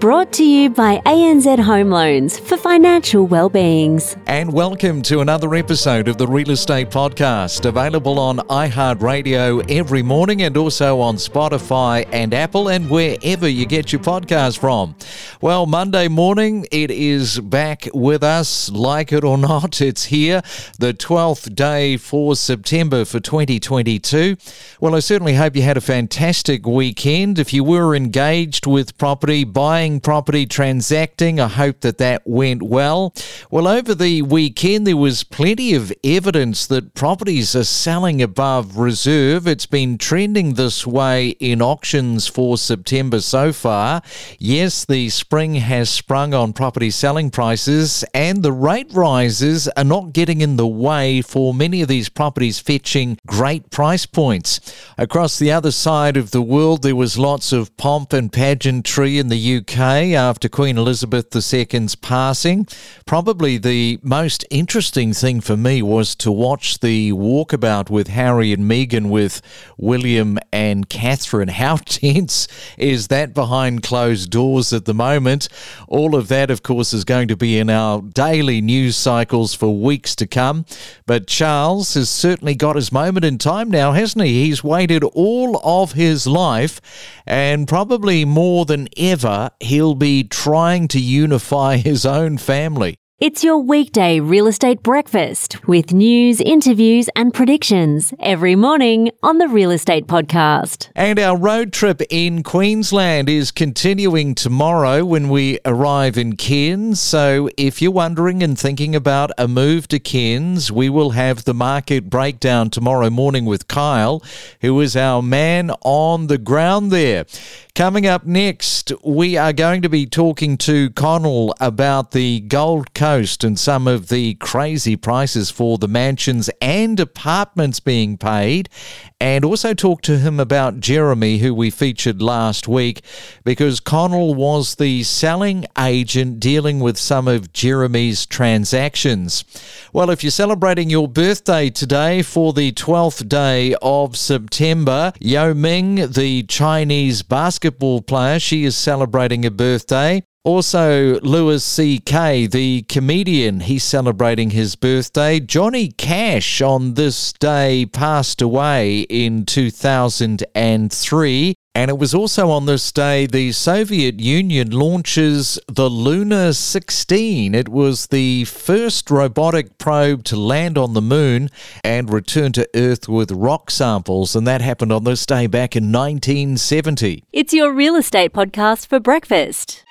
brought to you by ANZ Home Loans for financial well-beings. And welcome to another episode of the Real Estate Podcast, available on iHeartRadio every morning and also on Spotify and Apple and wherever you get your podcast from. Well, Monday morning, it is back with us, like it or not, it's here, the 12th day for September for 2022. Well, I certainly hope you had a fantastic weekend. If you were engaged with property, buying property, transacting, I hope that went well. Well, over the weekend, there was plenty of evidence that properties are selling above reserve. It's been trending this way in auctions for September so far. Yes, the spring has sprung on property selling prices, and the rate rises are not getting in the way for many of these properties fetching great price points. Across the other side of the world, there was lots of pomp and pageantry in the UK after Queen Elizabeth II's passing. Probably the most interesting thing for me was to watch the walkabout with Harry and Meghan with William and Catherine. How tense is that behind closed doors at the moment? All of that, of course, is going to be in our daily news cycles for weeks to come. But Charles has certainly got his moment in time now, hasn't he? He's waited all of his life, and probably more than ever, he'll be trying to unify his own family. It's your weekday real estate breakfast with news, interviews and predictions every morning on the Real Estate Podcast. And our road trip in Queensland is continuing tomorrow when we arrive in Cairns. So if you're wondering and thinking about a move to Cairns, we will have the market breakdown tomorrow morning with Kyle, who is our man on the ground there. Coming up next, we are going to be talking to Connell about the Gold Coast and some of the crazy prices for the mansions and apartments being paid, and also talk to him about Jeremy, who we featured last week, because Connell was the selling agent dealing with some of Jeremy's transactions. Well, if you're celebrating your birthday today for the 12th day of September, Yao Ming, the Chinese basketball player, she is celebrating a birthday. Also, Louis C.K., the comedian, he's celebrating his birthday. Johnny Cash on this day passed away in 2003. And it was also on this day the Soviet Union launches the Luna 16. It was the first robotic probe to land on the moon and return to Earth with rock samples. And that happened on this day back in 1970. It's your real estate podcast for breakfast.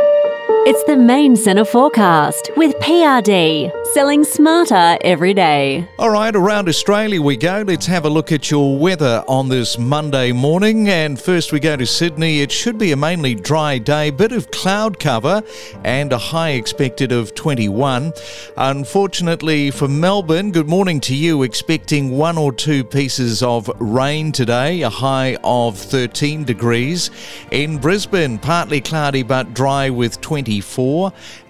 It's the Main Centre Forecast with PRD, selling smarter every day. All right, around Australia we go. Let's have a look at your weather on this Monday morning. And first we go to Sydney. It should be a mainly dry day, bit of cloud cover and a high expected of 21. Unfortunately for Melbourne, good morning to you, expecting one or two pieces of rain today, a high of 13 degrees. In Brisbane, partly cloudy but dry with 24,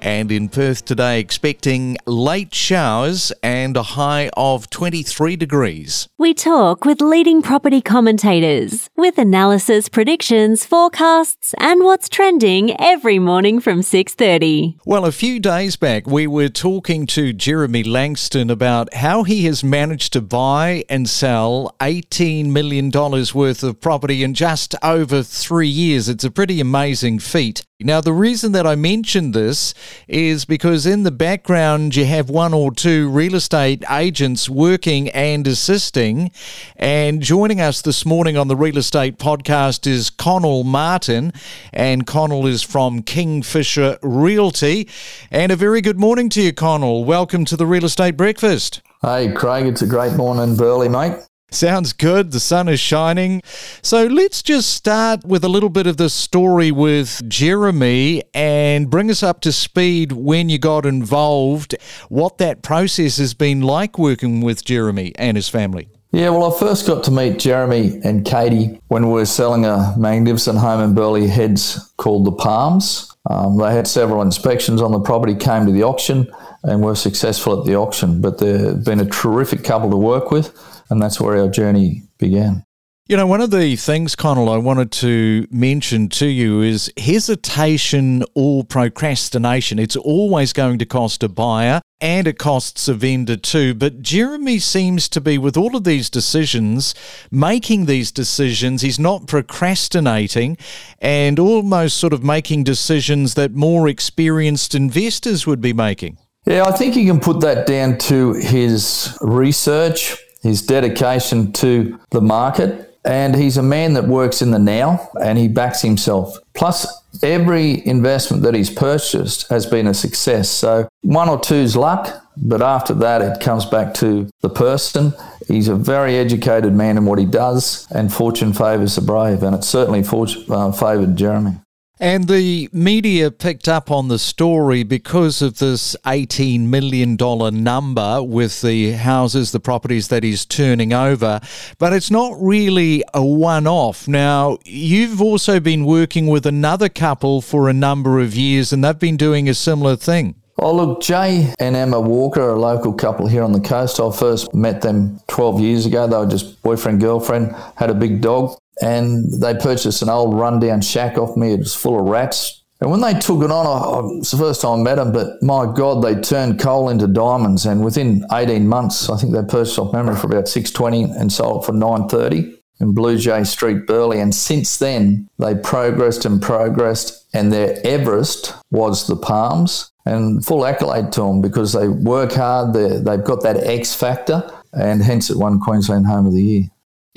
and in Perth today expecting late showers and a high of 23 degrees. We talk with leading property commentators with analysis, predictions, forecasts and what's trending every morning from 6:30. Well, a few days back we were talking to Jeremy Langston about how he has managed to buy and sell $18 million worth of property in just over 3 years. It's a pretty amazing feat. Now, the reason that I mentioned this is because in the background you have one or two real estate agents working and assisting. And joining us this morning on the Real Estate Podcast is Connell Martin, and Connell is from Kingfisher Realty. And a very good morning to you, Connell. Welcome to the Real Estate Breakfast. Hey, Craig, it's a great morning in Burleigh, mate. Sounds good. The sun is shining. So let's just start with a little bit of the story with Jeremy and bring us up to speed when you got involved, what that process has been like working with Jeremy and his family. Yeah, well, I first got to meet Jeremy and Katie when we were selling a magnificent home in Burleigh Heads called The Palms. They had several inspections on the property, came to the auction and were successful at the auction, but they've been a terrific couple to work with. And that's where our journey began. You know, one of the things, Connell, I wanted to mention to you is hesitation or procrastination. It's always going to cost a buyer and it costs a vendor too. But Jeremy seems to be, with all of these decisions, making these decisions, he's not procrastinating and almost sort of making decisions that more experienced investors would be making. Yeah, I think you can put that down to his research, his dedication to the market. And he's a man that works in the now and he backs himself. Plus, every investment that he's purchased has been a success. So one or two's luck, but after that, it comes back to the person. He's a very educated man in what he does, and fortune favours the brave. And it certainly favoured Jeremy. And the media picked up on the story because of this $18 million number with the houses, the properties that he's turning over, but it's not really a one-off. Now, you've also been working with another couple for a number of years, and they've been doing a similar thing. Oh, look, Jay and Emma Walker are a local couple here on the coast. I first met them 12 years ago. They were just boyfriend, girlfriend, had a big dog. And they purchased an old rundown shack off me. It was full of rats. And when they took it on, it was the first time I met them, but my God, they turned coal into diamonds. And within 18 months, I think they purchased off memory for about $620 and sold it for $930 in Blue Jay Street, Burleigh. And since then, they progressed. And their Everest was the Palms. And full accolade to them because they work hard. They've got that X factor. And hence it won Queensland Home of the Year.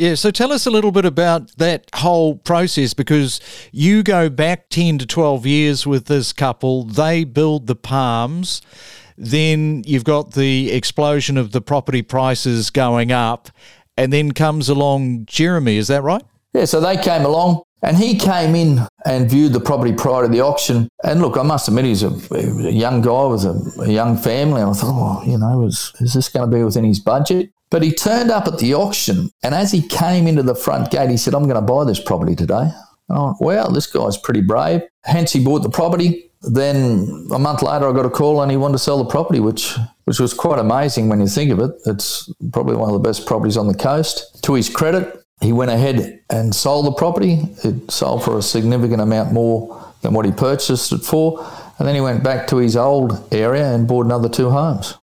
Yeah, so tell us a little bit about that whole process, because you go back 10 to 12 years with this couple, they build the Palms, then you've got the explosion of the property prices going up, and then comes along Jeremy, is that right? Yeah, so they came along. And he came in and viewed the property prior to the auction. And look, I must admit, he's a young guy with a young family. I thought, oh, you know, is this going to be within his budget? But he turned up at the auction. And as he came into the front gate, he said, I'm going to buy this property today. And I went, wow, this guy's pretty brave. Hence, he bought the property. Then a month later, I got a call and he wanted to sell the property, which was quite amazing when you think of it. It's probably one of the best properties on the coast. To his credit, he went ahead and sold the property. It sold for a significant amount more than what he purchased it for. And then he went back to his old area and bought another two homes.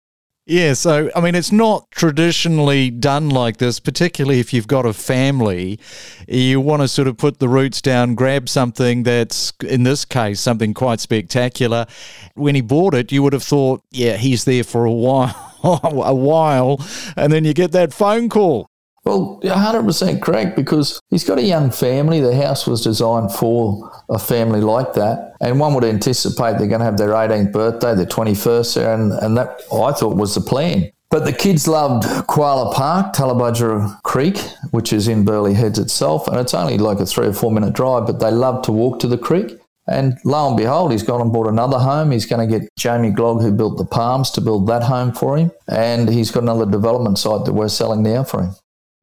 Yeah, so, I mean, it's not traditionally done like this, particularly if you've got a family. You want to sort of put the roots down, grab something that's, in this case, something quite spectacular. When he bought it, you would have thought, yeah, he's there for a while, and then you get that phone call. Well, you're 100% correct, because he's got a young family. The house was designed for a family like that. And one would anticipate they're going to have their 18th birthday, their 21st there, and that I thought was the plan. But the kids loved Koala Park, Tullabudger Creek, which is in Burleigh Heads itself. And it's only like a 3 or 4 minute drive, but they love to walk to the creek. And lo and behold, he's gone and bought another home. He's going to get Jamie Glogg, who built the Palms, to build that home for him. And he's got another development site that we're selling now for him.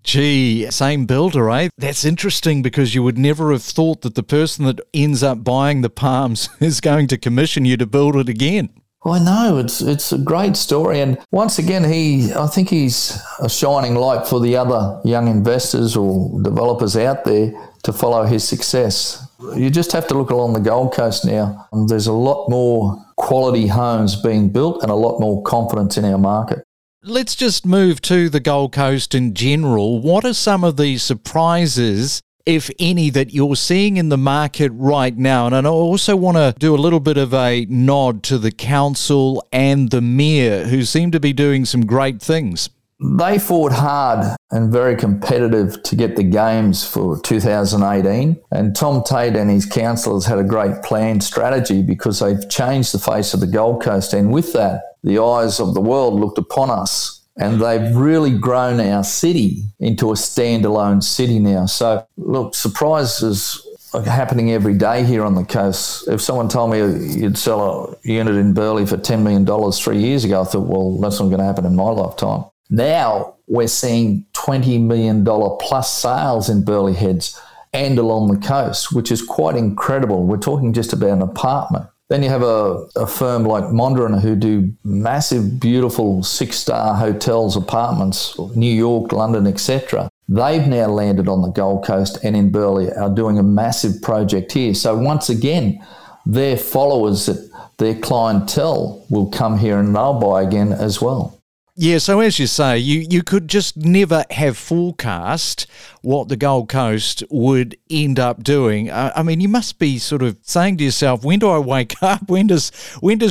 Gee, same builder, eh? That's interesting, because you would never have thought that the person that ends up buying the Palms is going to commission you to build it again. I know, it's a great story. And once again, I think he's a shining light for the other young investors or developers out there to follow his success. You just have to look along the Gold Coast now. There's a lot more quality homes being built and a lot more confidence in our market. Let's just move to the Gold Coast in general. What are some of the surprises, if any, that you're seeing in the market right now? And I also want to do a little bit of a nod to the council and the mayor, who seem to be doing some great things. They fought hard and very competitive to get the games for 2018. And Tom Tate and his councillors had a great planned strategy, because they've changed the face of the Gold Coast. And with that, the eyes of the world looked upon us, and they've really grown our city into a standalone city now. So, look, surprises are happening every day here on the coast. If someone told me you'd sell a unit in Burleigh for $10 million 3 years ago, I thought, well, that's not going to happen in my lifetime. Now we're seeing $20 million plus sales in Burleigh Heads and along the coast, which is quite incredible. We're talking just about an apartment. Then you have a firm like Mondrian, who do massive, beautiful 6-star hotels, apartments, New York, London, etc. They've now landed on the Gold Coast and in Burleigh are doing a massive project here. So once again, their followers, their clientele will come here and they'll buy again as well. Yeah, so as you say, you could just never have forecast what the Gold Coast would end up doing. I mean, you must be sort of saying to yourself, when do I wake up? When does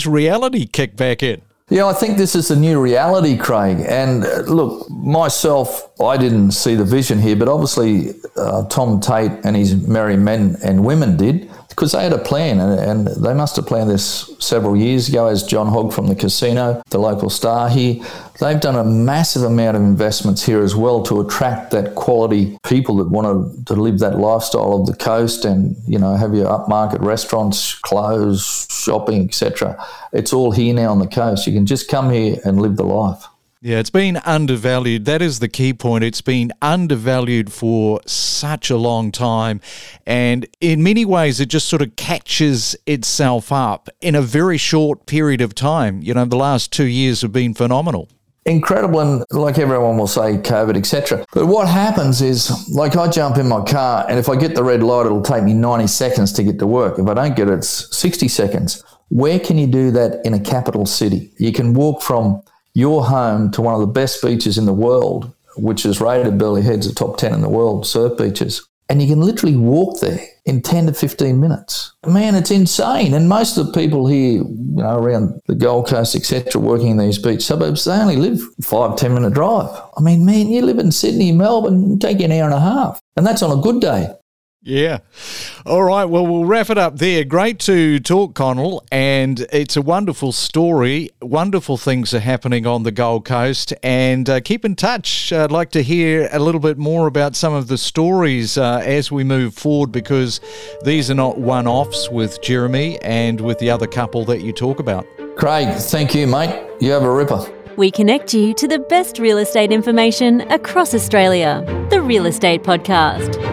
reality kick back in? Yeah, I think this is the new reality, Craig. And look, myself, I didn't see the vision here, but obviously Tom Tate and his merry men and women did, because they had a plan, and they must have planned this several years ago, as John Hogg from the casino, the local star here. They've done a massive amount of investments here as well to attract that quality people that want to live that lifestyle of the coast and, you know, have your upmarket restaurants, clothes, shopping, etc. It's all here now on the coast. You can just come here and live the life. Yeah, it's been undervalued. That is the key point. It's been undervalued for such a long time. And in many ways, it just sort of catches itself up in a very short period of time. You know, the last 2 years have been phenomenal. Incredible. And like everyone will say, COVID, etc. But what happens is, like, I jump in my car and if I get the red light, it'll take me 90 seconds to get to work. If I don't get it, it's 60 seconds. Where can you do that in a capital city? You can walk from your home to one of the best beaches in the world, which is rated Burleigh Heads, the top 10 in the world, surf beaches. And you can literally walk there in 10 to 15 minutes. Man, it's insane. And most of the people here, you know, around the Gold Coast, etc., working in these beach suburbs, they only live 5-10 minute drive. I mean, man, you live in Sydney, Melbourne, it'll take you an hour and a half. And that's on a good day. Yeah. All right. Well, we'll wrap it up there. Great to talk, Connell. And it's a wonderful story. Wonderful things are happening on the Gold Coast. And keep in touch. I'd like to hear a little bit more about some of the stories as we move forward, because these are not one-offs with Jeremy and with the other couple that you talk about. Craig, thank you, mate. You have a ripper. We connect you to the best real estate information across Australia. The Real Estate Podcast.